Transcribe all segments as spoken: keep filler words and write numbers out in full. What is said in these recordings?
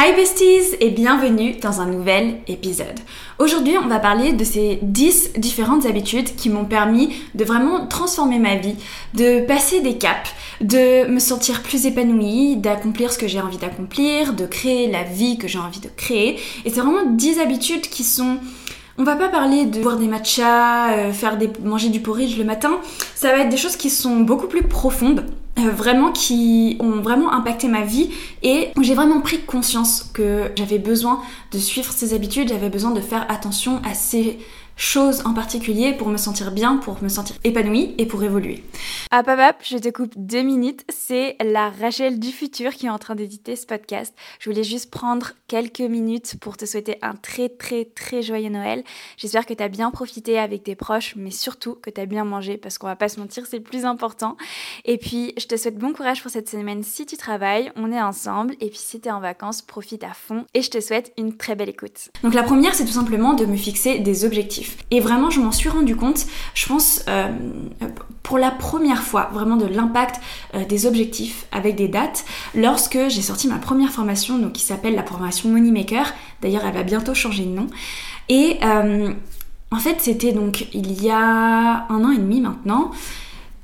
Hi besties et bienvenue dans un nouvel épisode. Aujourd'hui, on va parler de ces dix différentes habitudes qui m'ont permis de vraiment transformer ma vie, de passer des caps, de me sentir plus épanouie, d'accomplir ce que j'ai envie d'accomplir, de créer la vie que j'ai envie de créer. Et c'est vraiment dix habitudes qui sont... On va pas parler de boire des matchas, euh, faire des, manger du porridge le matin. Ça va être des choses qui sont beaucoup plus profondes, euh, vraiment qui ont vraiment impacté ma vie et j'ai vraiment pris conscience que j'avais besoin de suivre ces habitudes, j'avais besoin de faire attention à ces choses en particulier pour me sentir bien, pour me sentir épanouie et pour évoluer. Hop hop hop, je te coupe deux minutes, c'est la Rachel du futur qui est en train d'éditer ce podcast. Je voulais juste prendre quelques minutes pour te souhaiter un très très très joyeux Noël. J'espère que t'as bien profité avec tes proches, mais surtout que t'as bien mangé parce qu'on va pas se mentir, c'est le plus important. Et puis je te souhaite bon courage pour cette semaine si tu travailles, on est ensemble et puis si t'es en vacances, profite à fond et je te souhaite une très belle écoute. Donc la première, c'est tout simplement de me fixer des objectifs. Et vraiment, je m'en suis rendu compte, je pense, euh, pour la première fois, vraiment de l'impact euh, des objectifs avec des dates, lorsque j'ai sorti ma première formation, donc qui s'appelle la formation Moneymaker. D'ailleurs, elle va bientôt changer de nom. Et euh, en fait, c'était donc il y a un an et demi maintenant.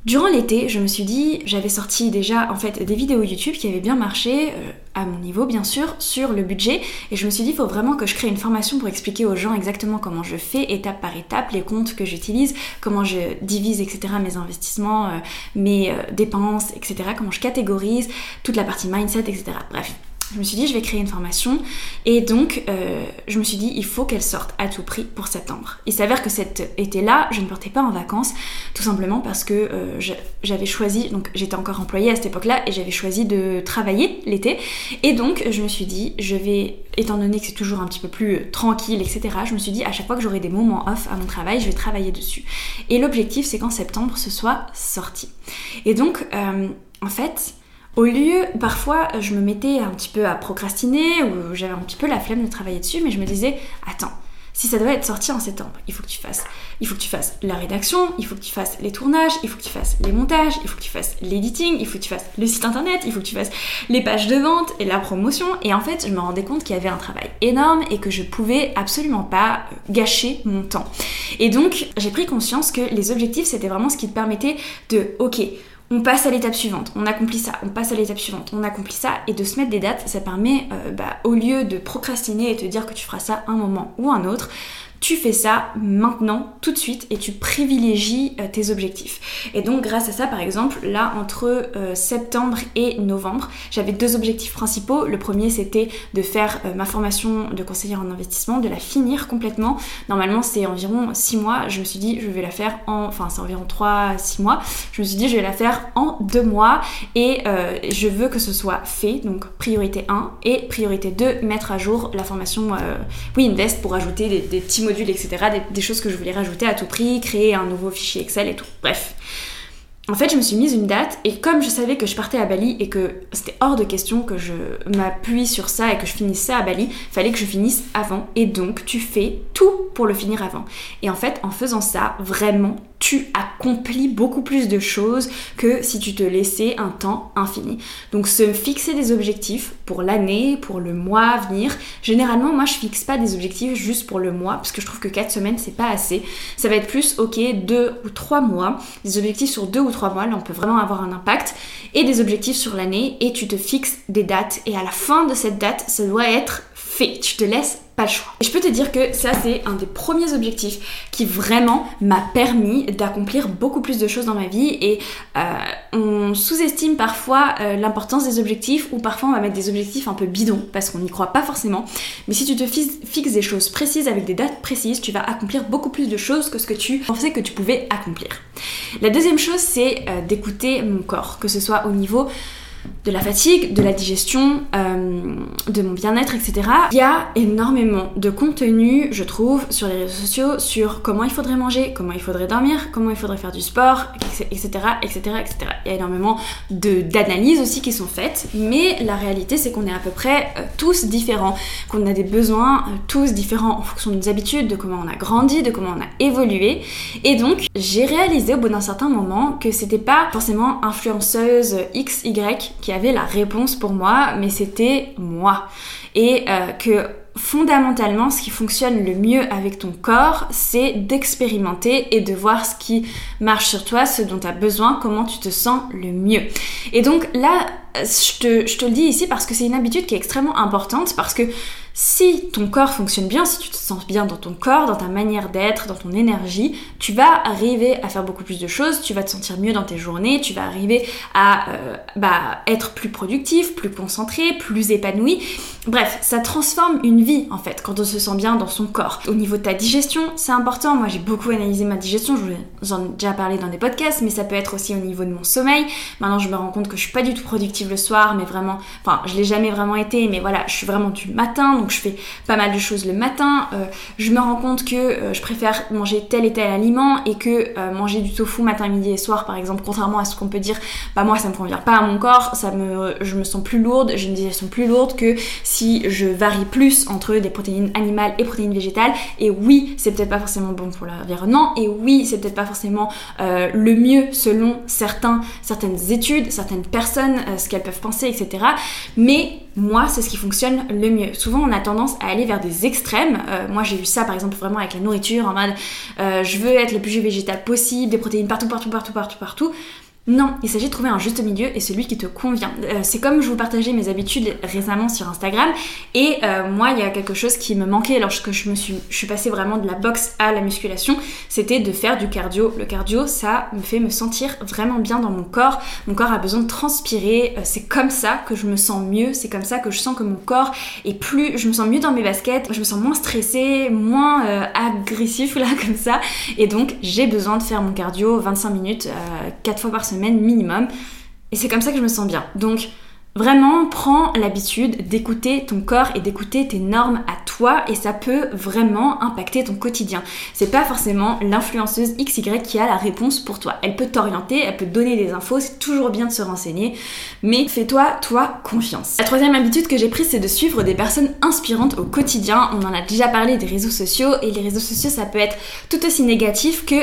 Durant l'été, je me suis dit, j'avais sorti déjà en fait des vidéos YouTube qui avaient bien marché, euh, à mon niveau bien sûr, sur le budget. Et je me suis dit, il faut vraiment que je crée une formation pour expliquer aux gens exactement comment je fais, étape par étape, les comptes que j'utilise, comment je divise, et cetera, mes investissements, euh, mes euh, dépenses, et cetera, comment je catégorise, toute la partie mindset, et cetera. Bref. Je me suis dit, je vais créer une formation et donc euh, je me suis dit, il faut qu'elle sorte à tout prix pour septembre. Il s'avère que cet été-là, je ne partais pas en vacances, tout simplement parce que euh, je, j'avais choisi, donc j'étais encore employée à cette époque-là et j'avais choisi de travailler l'été. Et donc je me suis dit, je vais, étant donné que c'est toujours un petit peu plus tranquille, et cetera, je me suis dit, à chaque fois que j'aurai des moments off à mon travail, je vais travailler dessus. Et l'objectif, c'est qu'en septembre, ce soit sorti. Et donc, euh, en fait... Au lieu, parfois, je me mettais un petit peu à procrastiner ou j'avais un petit peu la flemme de travailler dessus, mais je me disais, attends, si ça doit être sorti en septembre, il faut que tu fasses, il faut que tu fasses la rédaction, il faut que tu fasses les tournages, il faut que tu fasses les montages, il faut que tu fasses l'editing, il faut que tu fasses le site internet, il faut que tu fasses les pages de vente et la promotion. Et en fait, je me rendais compte qu'il y avait un travail énorme et que je pouvais absolument pas gâcher mon temps. Et donc, j'ai pris conscience que les objectifs, c'était vraiment ce qui te permettait de, ok, on passe à l'étape suivante, on accomplit ça, on passe à l'étape suivante, on accomplit ça, et de se mettre des dates, ça permet, euh, bah, au lieu de procrastiner et te dire que tu feras ça un moment ou un autre, tu fais ça maintenant, tout de suite, et tu privilégies euh, tes objectifs. Et donc grâce à ça, par exemple, là, entre euh, septembre et novembre, j'avais deux objectifs principaux. Le premier, c'était de faire euh, ma formation de conseillère en investissement, de la finir complètement. Normalement, c'est environ six mois. Je me suis dit, je vais la faire en... Enfin, c'est environ trois à six mois. Je me suis dit, je vais la faire en deux mois, et euh, je veux que ce soit fait. Donc, priorité un, et priorité deux, mettre à jour la formation euh, We Invest pour ajouter des, des petits mots, etc., des, des choses que je voulais rajouter à tout prix, créer un nouveau fichier Excel et tout. Bref, en fait, je me suis mise une date et comme je savais que je partais à Bali et que c'était hors de question que je m'appuie sur ça et que je finisse ça à Bali, fallait que je finisse avant. Et donc tu fais tout pour le finir avant. Et en fait, en faisant ça, vraiment tu accomplis beaucoup plus de choses que si tu te laissais un temps infini. Donc se fixer des objectifs pour l'année, pour le mois à venir. Généralement, moi, je fixe pas des objectifs juste pour le mois parce que je trouve que quatre semaines, c'est pas assez. Ça va être plus, ok, deux ou trois mois. Des objectifs sur deux ou trois mois, là, on peut vraiment avoir un impact. Et des objectifs sur l'année et tu te fixes des dates. Et à la fin de cette date, ça doit être fait. Tu te laisses pas le choix. Et je peux te dire que ça, c'est un des premiers objectifs qui vraiment m'a permis d'accomplir beaucoup plus de choses dans ma vie. Et euh, on sous-estime parfois euh, l'importance des objectifs, ou parfois on va mettre des objectifs un peu bidons parce qu'on n'y croit pas forcément. Mais si tu te fixes des choses précises avec des dates précises, tu vas accomplir beaucoup plus de choses que ce que tu pensais que tu pouvais accomplir. La deuxième chose, c'est euh, d'écouter mon corps, que ce soit au niveau de la fatigue, de la digestion, euh, de mon bien-être, et cetera. Il y a énormément de contenu, je trouve, sur les réseaux sociaux, sur comment il faudrait manger, comment il faudrait dormir, comment il faudrait faire du sport, et cetera, et cetera, et cetera. Il y a énormément de, d'analyses aussi qui sont faites, mais la réalité, c'est qu'on est à peu près euh, tous différents, qu'on a des besoins euh, tous différents en fonction de nos habitudes, de comment on a grandi, de comment on a évolué. Et donc, j'ai réalisé au bout d'un certain moment que c'était pas forcément influenceuse X, Y mec qui avait la réponse pour moi, mais c'était moi. Et euh, que fondamentalement, ce qui fonctionne le mieux avec ton corps, c'est d'expérimenter et de voir ce qui marche sur toi, ce dont tu as besoin, comment tu te sens le mieux. Et donc là, je te, je te le dis ici parce que c'est une habitude qui est extrêmement importante, parce que si ton corps fonctionne bien, si tu te sens bien dans ton corps, dans ta manière d'être, dans ton énergie, tu vas arriver à faire beaucoup plus de choses, tu vas te sentir mieux dans tes journées, tu vas arriver à euh, bah, être plus productif, plus concentré, plus épanoui. Bref, ça transforme une vie en fait, quand on se sent bien dans son corps. Au niveau de ta digestion, c'est important. Moi, j'ai beaucoup analysé ma digestion, j'en ai déjà parlé dans des podcasts, mais ça peut être aussi au niveau de mon sommeil. Maintenant, je me rends compte que je suis pas du tout productive le soir, mais vraiment, enfin, je l'ai jamais vraiment été, mais voilà, je suis vraiment du matin, donc je fais pas mal de choses le matin. Euh, je me rends compte que euh, je préfère manger tel et tel aliment et que euh, manger du tofu matin, midi et soir, par exemple, contrairement à ce qu'on peut dire, bah moi ça me convient pas à mon corps, ça me, je me sens plus lourde, j'ai une digestion plus lourde que si je varie plus entre des protéines animales et protéines végétales. Et oui, c'est peut-être pas forcément bon pour l'environnement, et oui, c'est peut-être pas forcément euh, le mieux selon certains, certaines études, certaines personnes, euh, ce qu'elles peuvent penser, et cetera. Mais moi, c'est ce qui fonctionne le mieux. Souvent, on a tendance à aller vers des extrêmes. Euh, moi, j'ai vu ça, par exemple, vraiment avec la nourriture, en mode euh, je veux être le plus végétal possible, des protéines partout, partout, partout, partout, partout. Non, il s'agit de trouver un juste milieu et celui qui te convient. Euh, c'est comme je vous partageais mes habitudes récemment sur Instagram, et euh, moi, il y a quelque chose qui me manquait lorsque je me suis, je suis passée vraiment de la boxe à la musculation, c'était de faire du cardio. Le cardio, ça me fait me sentir vraiment bien dans mon corps. Mon corps a besoin de transpirer, euh, c'est comme ça que je me sens mieux, c'est comme ça que je sens que mon corps est plus... Je me sens mieux dans mes baskets, je me sens moins stressée, moins euh, agressif, là, comme ça. Et donc, j'ai besoin de faire mon cardio vingt-cinq minutes, euh, quatre fois par semaine, minimum, et c'est comme ça que je me sens bien. Donc vraiment, prends l'habitude d'écouter ton corps et d'écouter tes normes à toi, et ça peut vraiment impacter ton quotidien. C'est pas forcément l'influenceuse X Y qui a la réponse pour toi. Elle peut t'orienter, elle peut donner des infos, c'est toujours bien de se renseigner, mais fais-toi, toi, confiance. La troisième habitude que j'ai prise, c'est de suivre des personnes inspirantes au quotidien. On en a déjà parlé des réseaux sociaux, et les réseaux sociaux, ça peut être tout aussi négatif que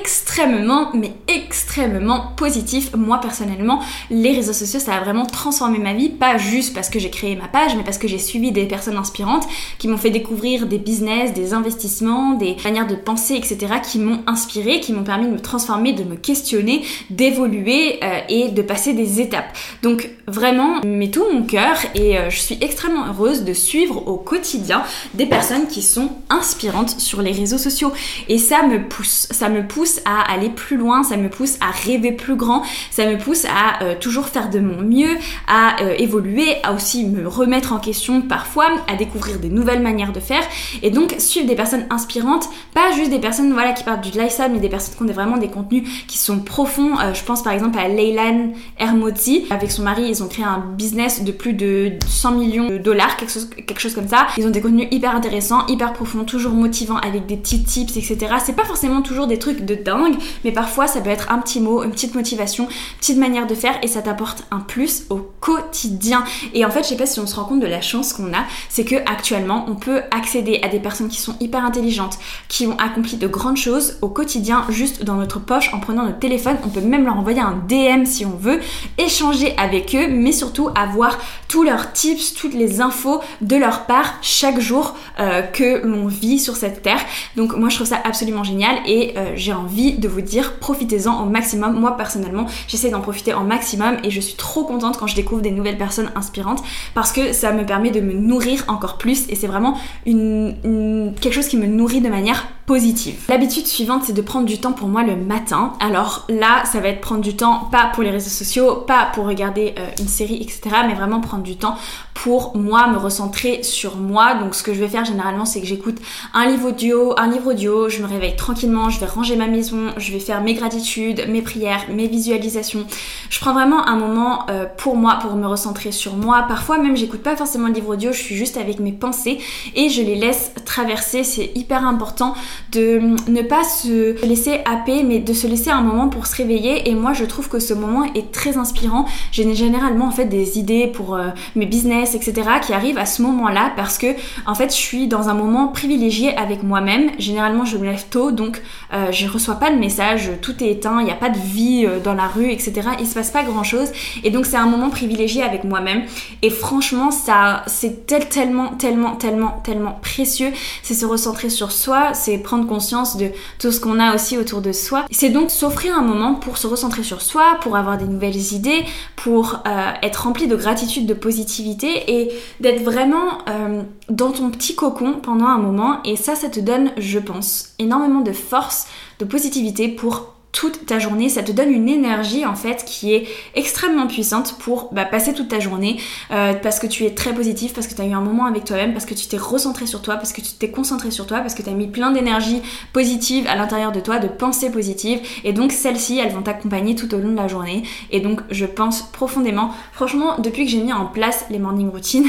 extrêmement, mais extrêmement positif. Moi, personnellement, les réseaux sociaux, ça a vraiment transformé ma vie, pas juste parce que j'ai créé ma page, mais parce que j'ai suivi des personnes inspirantes qui m'ont fait découvrir des business, des investissements, des manières de penser, et cetera, qui m'ont inspirée, qui m'ont permis de me transformer, de me questionner, d'évoluer euh, et de passer des étapes. Donc, vraiment, je mets tout mon cœur et euh, je suis extrêmement heureuse de suivre au quotidien des personnes qui sont inspirantes sur les réseaux sociaux. Et ça me pousse, ça me pousse à aller plus loin, ça me pousse à rêver plus grand, ça me pousse à euh, toujours faire de mon mieux, à euh, évoluer, à aussi me remettre en question parfois, à découvrir des nouvelles manières de faire. Et donc suivre des personnes inspirantes, pas juste des personnes voilà qui parlent du lifestyle, mais des personnes qui ont des, vraiment des contenus qui sont profonds. Euh, je pense par exemple à Leïlan Hermozzi. Avec son mari, ils ont créé un business de plus de cent millions de dollars, quelque chose, quelque chose comme ça. Ils ont des contenus hyper intéressants, hyper profonds, toujours motivants, avec des petits tips, et cetera. C'est pas forcément toujours des trucs de dingue, mais parfois ça peut être un petit mot, une petite motivation, une petite manière de faire, et ça t'apporte un plus au quotidien. Et en fait, je sais pas si on se rend compte de la chance qu'on a, c'est que actuellement on peut accéder à des personnes qui sont hyper intelligentes, qui ont accompli de grandes choses au quotidien, juste dans notre poche, en prenant notre téléphone. On peut même leur envoyer un D M si on veut, échanger avec eux, mais surtout avoir tous leurs tips, toutes les infos de leur part chaque jour euh, que l'on vit sur cette terre. Donc moi je trouve ça absolument génial, et euh, j'ai envie de vous dire, profitez-en au maximum. Moi personnellement, j'essaie d'en profiter au maximum, et je suis trop contente quand je découvre des nouvelles personnes inspirantes, parce que ça me permet de me nourrir encore plus, et c'est vraiment une, une, quelque chose qui me nourrit de manière positive. L'habitude suivante, c'est de prendre du temps pour moi le matin. Alors là, ça va être prendre du temps pas pour les réseaux sociaux, pas pour regarder euh, une série, et cetera, mais vraiment prendre du temps pour moi, me recentrer sur moi. Donc ce que je vais faire généralement, c'est que j'écoute un livre audio, un livre audio, je me réveille tranquillement, je vais ranger ma maison, je vais faire mes gratitudes, mes prières, mes visualisations. Je prends vraiment un moment euh, pour moi, pour me recentrer sur moi. Parfois même, j'écoute pas forcément le livre audio, je suis juste avec mes pensées et je les laisse traverser. C'est hyper important de ne pas se laisser happer, mais de se laisser un moment pour se réveiller. Et moi, je trouve que ce moment est très inspirant. J'ai généralement en fait des idées pour euh, mes business, business, et cetera qui arrivent à ce moment-là parce que en fait je suis dans un moment privilégié avec moi-même. Généralement je me lève tôt, donc euh, je reçois pas de messages, tout est éteint, il n'y a pas de vie euh, dans la rue, et cetera. Il se passe pas grand-chose et donc c'est un moment privilégié avec moi-même. Et franchement ça c'est tel, tellement, tellement, tellement, tellement précieux. C'est se recentrer sur soi, c'est prendre conscience de tout ce qu'on a aussi autour de soi. C'est donc s'offrir un moment pour se recentrer sur soi, pour avoir des nouvelles idées, pour euh, être rempli de gratitude, de positivité et d'être vraiment euh, dans ton petit cocon pendant un moment. Et ça, ça te donne, je pense, énormément de force, de positivité pour toute ta journée. Ça te donne une énergie en fait qui est extrêmement puissante pour bah, passer toute ta journée euh, parce que tu es très positif, parce que tu as eu un moment avec toi-même, parce que tu t'es recentré sur toi, parce que tu t'es concentré sur toi, parce que tu as mis plein d'énergie positive à l'intérieur de toi, de pensées positives, et donc celles-ci elles vont t'accompagner tout au long de la journée. Et donc je pense profondément, franchement depuis que j'ai mis en place les morning routines,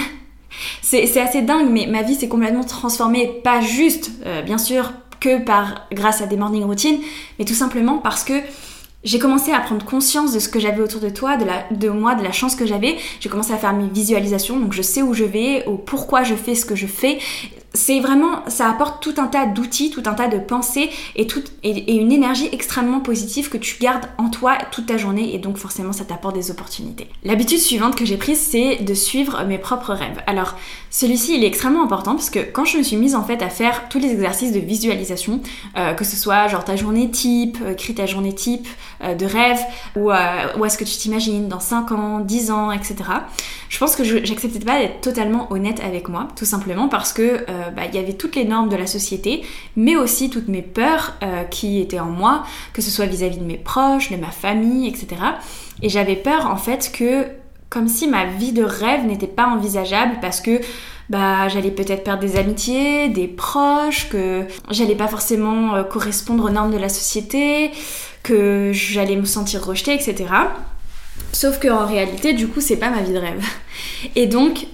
c'est, c'est assez dingue, mais ma vie s'est complètement transformée, pas juste euh, bien sûr que par, grâce à des morning routines, mais tout simplement parce que j'ai commencé à prendre conscience de ce que j'avais autour de toi, de, la, de moi, de la chance que j'avais. J'ai commencé à faire mes visualisations, donc je sais où je vais, au pourquoi je fais ce que je fais. C'est vraiment, ça apporte tout un tas d'outils, tout un tas de pensées et, tout, et, et une énergie extrêmement positive que tu gardes en toi toute ta journée, et donc forcément ça t'apporte des opportunités. L'habitude suivante que j'ai prise, c'est de suivre mes propres rêves. Alors celui-ci il est extrêmement important parce que quand je me suis mise en fait à faire tous les exercices de visualisation, euh, que ce soit genre ta journée type, euh, crée ta journée type euh, de rêve, ou, euh, ou est-ce que tu t'imagines dans cinq ans, dix ans, et cetera. Je pense que je, j'acceptais pas d'être totalement honnête avec moi, tout simplement parce que euh, Bah, y avait toutes les normes de la société, mais aussi toutes mes peurs euh, qui étaient en moi, que ce soit vis-à-vis de mes proches, de ma famille, et cetera. Et j'avais peur en fait que, comme si ma vie de rêve n'était pas envisageable parce que bah, j'allais peut-être perdre des amitiés, des proches, que j'allais pas forcément euh, correspondre aux normes de la société, que j'allais me sentir rejetée, et cetera. Sauf qu'en réalité, du coup, c'est pas ma vie de rêve. Et donc,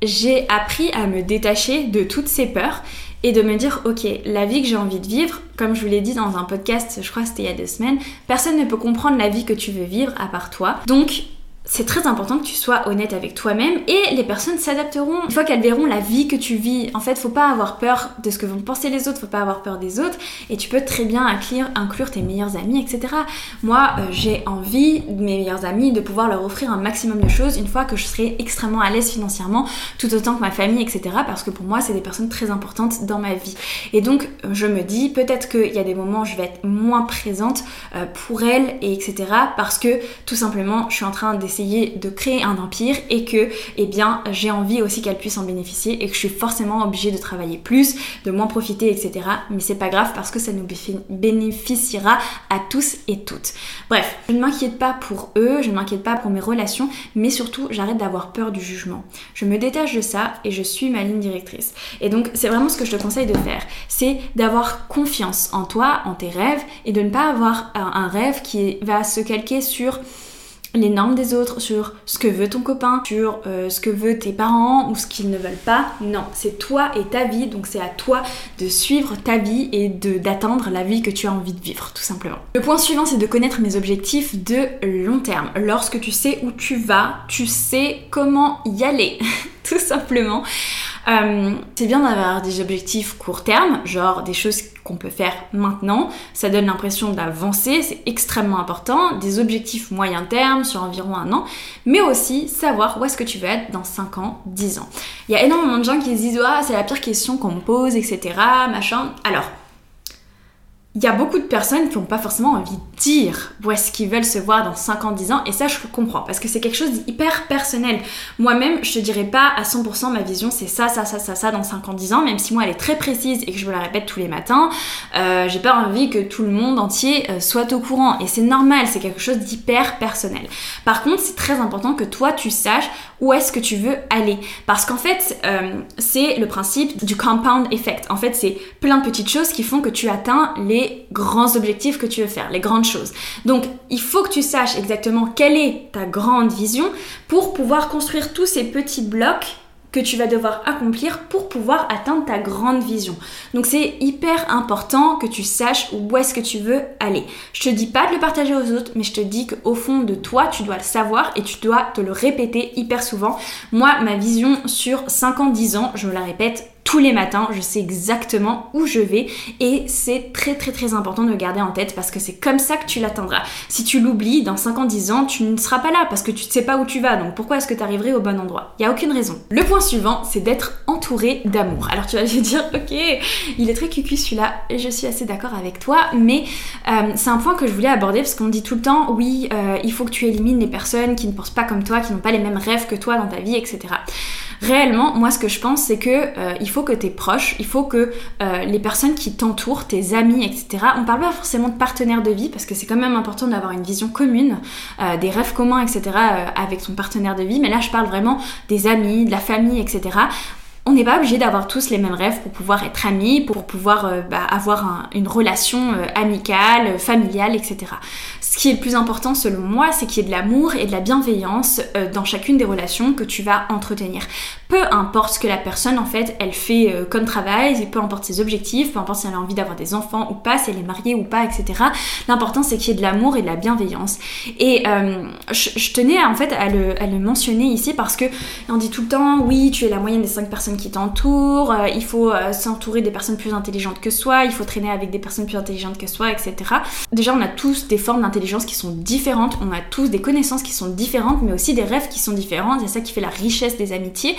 j'ai appris à me détacher de toutes ces peurs et de me dire ok, la vie que j'ai envie de vivre, comme je vous l'ai dit dans un podcast, je crois que c'était il y a deux semaines, personne ne peut comprendre la vie que tu veux vivre à part toi. Donc c'est très important que tu sois honnête avec toi-même, et les personnes s'adapteront une fois qu'elles verront la vie que tu vis. En fait, faut pas avoir peur de ce que vont penser les autres, faut pas avoir peur des autres, et tu peux très bien inclure, inclure tes meilleurs amis, et cetera. Moi, euh, j'ai envie, mes meilleurs amis, de pouvoir leur offrir un maximum de choses une fois que je serai extrêmement à l'aise financièrement, tout autant que ma famille, et cetera. Parce que pour moi, c'est des personnes très importantes dans ma vie. Et donc, je me dis, peut-être qu'il y a des moments où je vais être moins présente euh, pour elles, et etc. Parce que, tout simplement, je suis en train d'essayer de créer un empire et que eh bien j'ai envie aussi qu'elle puisse en bénéficier, et que je suis forcément obligée de travailler plus, de moins profiter, et cetera. Mais c'est pas grave parce que ça nous bénéficiera à tous et toutes. Bref, je ne m'inquiète pas pour eux, je ne m'inquiète pas pour mes relations, mais surtout j'arrête d'avoir peur du jugement. Je me détache de ça et je suis ma ligne directrice. Et donc c'est vraiment ce que je te conseille de faire, c'est d'avoir confiance en toi, en tes rêves, et de ne pas avoir un rêve qui va se calquer sur les normes des autres, sur ce que veut ton copain, sur euh, ce que veulent tes parents ou ce qu'ils ne veulent pas. Non, c'est toi et ta vie, donc c'est à toi de suivre ta vie et de, d'atteindre la vie que tu as envie de vivre, tout simplement. Le point suivant, c'est de connaître mes objectifs de long terme. Lorsque tu sais où tu vas, tu sais comment y aller, tout simplement. Euh, c'est bien d'avoir des objectifs court terme, genre des choses qu'on peut faire maintenant, ça donne l'impression d'avancer, c'est extrêmement important, des objectifs moyen terme sur environ un an, mais aussi savoir où est-ce que tu veux être dans cinq ans, dix ans. Il y a énormément de gens qui se disent « Ah, c'est la pire question qu'on me pose, et cetera, machin ». Alors, il y a beaucoup de personnes qui n'ont pas forcément envie de dire où est-ce qu'ils veulent se voir dans cinq ans, dix ans, et ça je comprends parce que c'est quelque chose d'hyper personnel. Moi-même, je te dirais pas à cent pour cent ma vision c'est ça, ça, ça, ça, ça dans cinq ans, dix ans, même si moi elle est très précise et que je me la répète tous les matins. Euh, j'ai pas envie que tout le monde entier soit au courant, et c'est normal, c'est quelque chose d'hyper personnel. Par contre, c'est très important que toi tu saches où est-ce que tu veux aller, parce qu'en fait euh, c'est le principe du compound effect. En fait, c'est plein de petites choses qui font que tu atteins les grands objectifs que tu veux faire, les grandes choses. Donc il faut que tu saches exactement quelle est ta grande vision pour pouvoir construire tous ces petits blocs que que tu vas devoir accomplir pour pouvoir atteindre ta grande vision. Donc c'est hyper important que tu saches où est-ce que tu veux aller. Je te dis pas de le partager aux autres, mais je te dis qu'au fond de toi, tu dois le savoir et tu dois te le répéter hyper souvent. Moi, ma vision sur cinq ans, dix ans, je me la répète tous les matins, je sais exactement où je vais et c'est très très très important de le garder en tête parce que c'est comme ça que tu l'atteindras. Si tu l'oublies, dans cinq ans, dix ans, tu ne seras pas là parce que tu ne sais pas où tu vas. Donc pourquoi est-ce que tu arriverais au bon endroit ? Il n'y a aucune raison. Le point suivant, c'est d'être entouré d'amour. Alors tu vas te dire, ok, il est très cucu celui-là, et je suis assez d'accord avec toi, mais euh, c'est un point que je voulais aborder parce qu'on me dit tout le temps, oui, euh, il faut que tu élimines les personnes qui ne pensent pas comme toi, qui n'ont pas les mêmes rêves que toi dans ta vie, et cetera. Réellement, moi ce que je pense, c'est que euh, il faut que tes proches, il faut que euh, les personnes qui t'entourent, tes amis, et cetera. On parle pas forcément de partenaire de vie parce que c'est quand même important d'avoir une vision commune, euh, des rêves communs, et cetera. Euh, avec ton partenaire de vie, mais là je parle vraiment des amis, de la famille, et cetera. On n'est pas obligé d'avoir tous les mêmes rêves pour pouvoir être amis, pour pouvoir euh, bah, avoir un, une relation euh, amicale, familiale, et cetera. Ce qui est le plus important selon moi, c'est qu'il y ait de l'amour et de la bienveillance euh, dans chacune des relations que tu vas entretenir. Peu importe ce que la personne en fait, elle fait euh, comme travail, peu importe ses objectifs, peu importe si elle a envie d'avoir des enfants ou pas, si elle est mariée ou pas, et cetera. L'important c'est qu'il y ait de l'amour et de la bienveillance. Et euh, je, je tenais en fait à le, à le mentionner ici parce que on dit tout le temps, oui, tu es la moyenne des cinq personnes qui t'entourent, euh, il faut euh, s'entourer des personnes plus intelligentes que soi, il faut traîner avec des personnes plus intelligentes que soi, et cetera. Déjà, on a tous des formes d'intelligence qui sont différentes, on a tous des connaissances qui sont différentes, mais aussi des rêves qui sont différents, c'est ça qui fait la richesse des amitiés.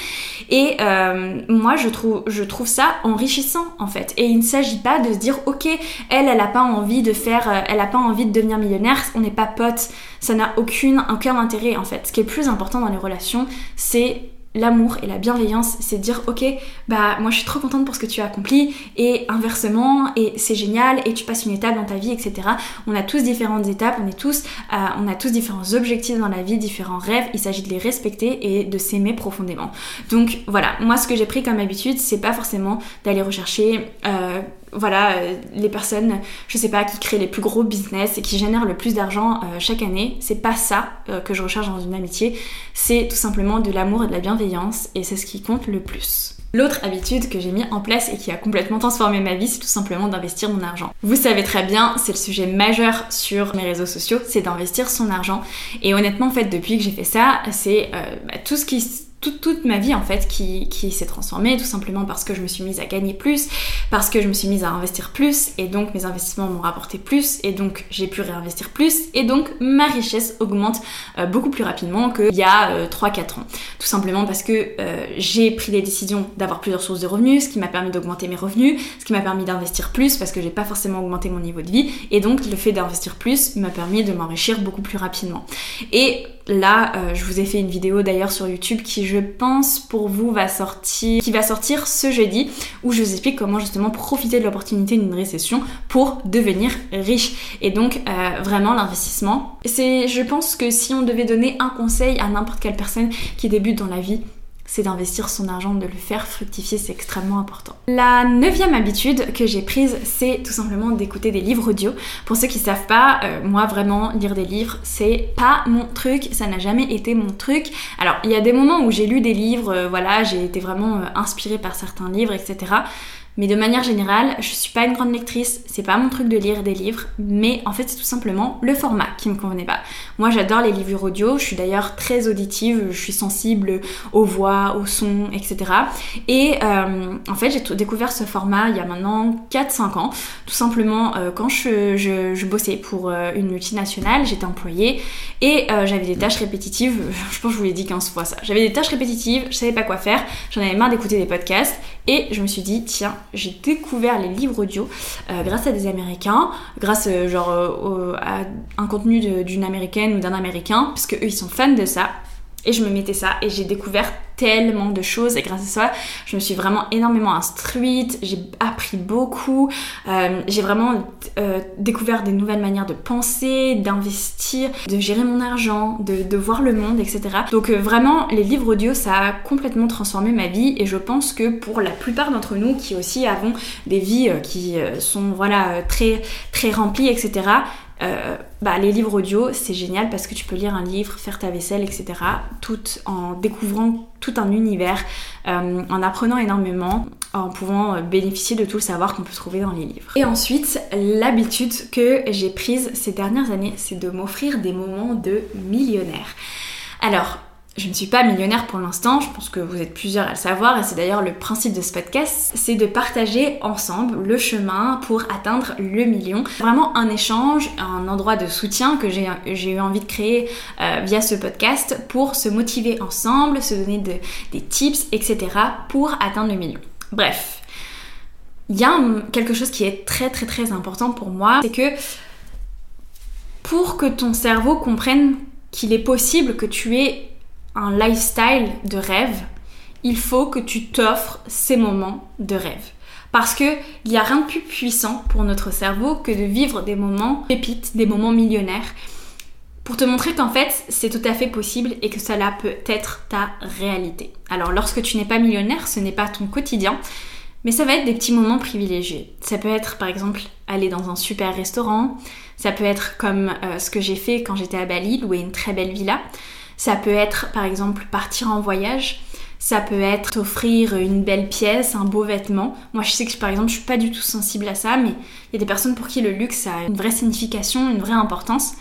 Et euh, moi, je trouve, je trouve ça enrichissant, en fait. Et il ne s'agit pas de se dire, ok, elle, elle a pas envie de faire, elle a pas envie de devenir millionnaire, on n'est pas potes, ça n'a aucune, aucun intérêt, en fait. Ce qui est le plus important dans les relations, c'est l'amour et la bienveillance, c'est dire ok, bah moi je suis trop contente pour ce que tu as accompli et inversement, et c'est génial et tu passes une étape dans ta vie, et cetera. On a tous différentes étapes, on est tous, euh, on a tous différents objectifs dans la vie, différents rêves, il s'agit de les respecter et de s'aimer profondément. Donc voilà, moi ce que j'ai pris comme habitude, c'est pas forcément d'aller rechercher euh, voilà, euh, les personnes, je sais pas, qui créent les plus gros business et qui génèrent le plus d'argent euh, chaque année. C'est pas ça euh, que je recherche dans une amitié, c'est tout simplement de l'amour et de la bienveillance et c'est ce qui compte le plus. L'autre habitude que j'ai mis en place et qui a complètement transformé ma vie, c'est tout simplement d'investir mon argent. Vous savez très bien, c'est le sujet majeur sur mes réseaux sociaux, c'est d'investir son argent. Et honnêtement, en fait, depuis que j'ai fait ça, c'est euh, bah, tout ce qui... Toute, toute ma vie en fait qui, qui s'est transformée tout simplement parce que je me suis mise à gagner plus, parce que je me suis mise à investir plus et donc mes investissements m'ont rapporté plus et donc j'ai pu réinvestir plus et donc ma richesse augmente euh, beaucoup plus rapidement qu'il y a euh, trois à quatre ans. Tout simplement parce que euh, j'ai pris les décisions d'avoir plusieurs sources de revenus, ce qui m'a permis d'augmenter mes revenus, ce qui m'a permis d'investir plus parce que j'ai pas forcément augmenté mon niveau de vie et donc le fait d'investir plus m'a permis de m'enrichir beaucoup plus rapidement. Et là, euh, je vous ai fait une vidéo d'ailleurs sur YouTube qui, je pense, pour vous va sortir, qui va sortir ce jeudi, où je vous explique comment justement profiter de l'opportunité d'une récession pour devenir riche. Et donc, euh, vraiment, l'investissement, c'est, je pense que si on devait donner un conseil à n'importe quelle personne qui débute dans la vie, c'est d'investir son argent, de le faire fructifier, c'est extrêmement important. La neuvième habitude que j'ai prise, c'est tout simplement d'écouter des livres audio. Pour ceux qui savent pas, euh, moi vraiment, lire des livres, c'est pas mon truc, ça n'a jamais été mon truc. Alors, il y a des moments où j'ai lu des livres, euh, voilà, j'ai été vraiment euh, inspirée par certains livres, et cetera. Mais de manière générale, je suis pas une grande lectrice, c'est pas mon truc de lire des livres, mais en fait c'est tout simplement le format qui me convenait pas. Moi j'adore les livres audio, je suis d'ailleurs très auditive, je suis sensible aux voix, aux sons, et cetera. Et euh, en fait j'ai découvert ce format il y a maintenant quatre à cinq ans, tout simplement euh, quand je, je, je bossais pour euh, une multinationale, j'étais employée et euh, j'avais des tâches répétitives, je pense que je vous l'ai dit quinze fois ça, j'avais des tâches répétitives, je savais pas quoi faire, j'en avais marre d'écouter des podcasts et je me suis dit tiens, j'ai découvert les livres audio euh, grâce à des Américains, grâce euh, genre euh, à un contenu de, d'une Américaine ou d'un Américain, parce que eux ils sont fans de ça. Et je me mettais ça et j'ai découvert tellement de choses et grâce à ça je me suis vraiment énormément instruite, j'ai appris beaucoup, euh, j'ai vraiment euh, découvert des nouvelles manières de penser, d'investir, de gérer mon argent, de, de voir le monde, et cetera. Donc euh, vraiment les livres audio ça a complètement transformé ma vie et je pense que pour la plupart d'entre nous qui aussi avons des vies euh, qui euh, sont voilà très, très remplies, et cetera, Euh, bah, les livres audio, c'est génial parce que tu peux lire un livre, faire ta vaisselle, et cetera. Tout en découvrant tout un univers, euh, en apprenant énormément, en pouvant bénéficier de tout le savoir qu'on peut trouver dans les livres. Et ensuite, l'habitude que j'ai prise ces dernières années, c'est de m'offrir des moments de millionnaire. Alors, je ne suis pas millionnaire pour l'instant, je pense que vous êtes plusieurs à le savoir, et c'est d'ailleurs le principe de ce podcast, c'est de partager ensemble le chemin pour atteindre le million. Vraiment un échange, un endroit de soutien que j'ai, j'ai eu envie de créer euh, via ce podcast pour se motiver ensemble, se donner de, des tips, et cetera pour atteindre le million. Bref, il y a un, quelque chose qui est très très très important pour moi, c'est que pour que ton cerveau comprenne qu'il est possible que tu aies un lifestyle de rêve, il faut que tu t'offres ces moments de rêve. Parce que il n'y a rien de plus puissant pour notre cerveau que de vivre des moments pépites, des moments millionnaires, pour te montrer qu'en fait, c'est tout à fait possible et que cela peut être ta réalité. Alors, lorsque tu n'es pas millionnaire, ce n'est pas ton quotidien, mais ça va être des petits moments privilégiés. Ça peut être, par exemple, aller dans un super restaurant, ça peut être comme euh, ce que j'ai fait quand j'étais à Bali, louer une très belle villa. Ça peut être, par exemple, partir en voyage. Ça peut être t'offrir une belle pièce, un beau vêtement. Moi, je sais que, par exemple, je suis pas du tout sensible à ça, mais il y a des personnes pour qui le luxe a une vraie signification, une vraie importance.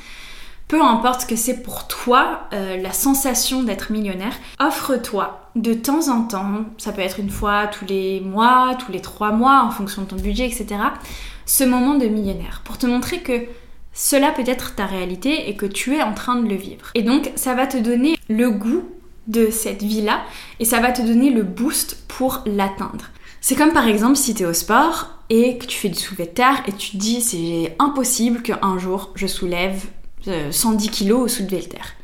Peu importe ce que c'est pour toi, euh, la sensation d'être millionnaire, offre-toi de temps en temps, ça peut être une fois tous les mois, tous les trois mois, en fonction de ton budget, et cetera, ce moment de millionnaire, pour te montrer que cela peut être ta réalité et que tu es en train de le vivre. Et donc, ça va te donner le goût de cette vie-là et ça va te donner le boost pour l'atteindre. C'est comme par exemple si tu es au sport et que tu fais du soulevé de terre et tu te dis c'est impossible qu'un jour je soulève cent dix kilos au soulevé de terre.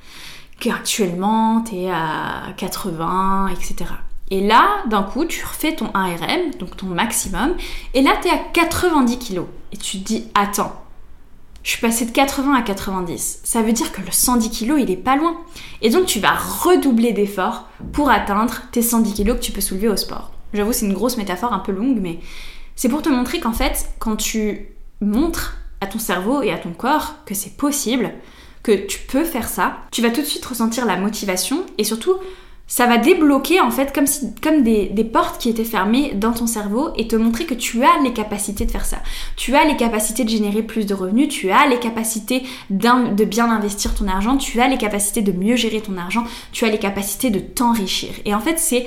Qu'actuellement, tu es à quatre-vingts, et cetera. Et là, d'un coup, tu refais ton un R M, donc ton maximum, et là, tu es à quatre-vingt-dix kilos. Et tu te dis attends, je suis passée de quatre-vingts à quatre-vingt-dix. Ça veut dire que le cent dix kilos, il est pas loin. Et donc, tu vas redoubler d'efforts pour atteindre tes cent dix kilos que tu peux soulever au sport. J'avoue, c'est une grosse métaphore un peu longue, mais c'est pour te montrer qu'en fait, quand tu montres à ton cerveau et à ton corps que c'est possible, que tu peux faire ça, tu vas tout de suite ressentir la motivation et surtout, ça va débloquer en fait comme, si, comme des, des portes qui étaient fermées dans ton cerveau et te montrer que tu as les capacités de faire ça. Tu as les capacités de générer plus de revenus, tu as les capacités de bien investir ton argent, tu as les capacités de mieux gérer ton argent, tu as les capacités de t'enrichir. Et en fait, c'est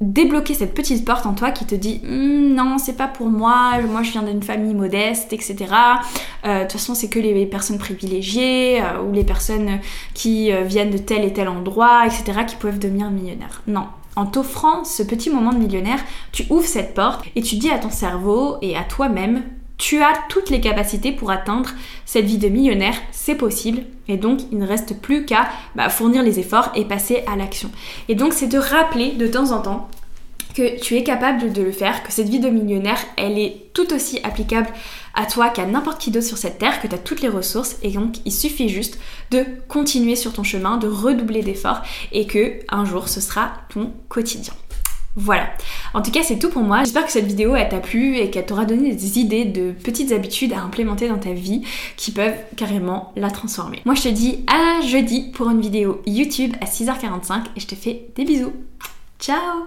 débloquer cette petite porte en toi qui te dit mm, « Non, c'est pas pour moi, moi je viens d'une famille modeste, et cetera. Euh, de toute façon, c'est que les personnes privilégiées euh, ou les personnes qui euh, viennent de tel et tel endroit, et cetera qui peuvent devenir millionnaires. » Non, en t'offrant ce petit moment de millionnaire, tu ouvres cette porte et tu dis à ton cerveau et à toi-même « Tu as toutes les capacités pour atteindre cette vie de millionnaire, c'est possible. » Et donc, il ne reste plus qu'à bah, fournir les efforts et passer à l'action. Et donc, c'est de rappeler de temps en temps que tu es capable de le faire, que cette vie de millionnaire, elle est tout aussi applicable à toi qu'à n'importe qui d'autre sur cette terre, que tu as toutes les ressources. Et donc, il suffit juste de continuer sur ton chemin, de redoubler d'efforts et que un jour, ce sera ton quotidien. Voilà. En tout cas, c'est tout pour moi. J'espère que cette vidéo, elle t'a plu et qu'elle t'aura donné des idées de petites habitudes à implémenter dans ta vie qui peuvent carrément la transformer. Moi, je te dis à jeudi pour une vidéo YouTube à six heures quarante-cinq et je te fais des bisous. Ciao!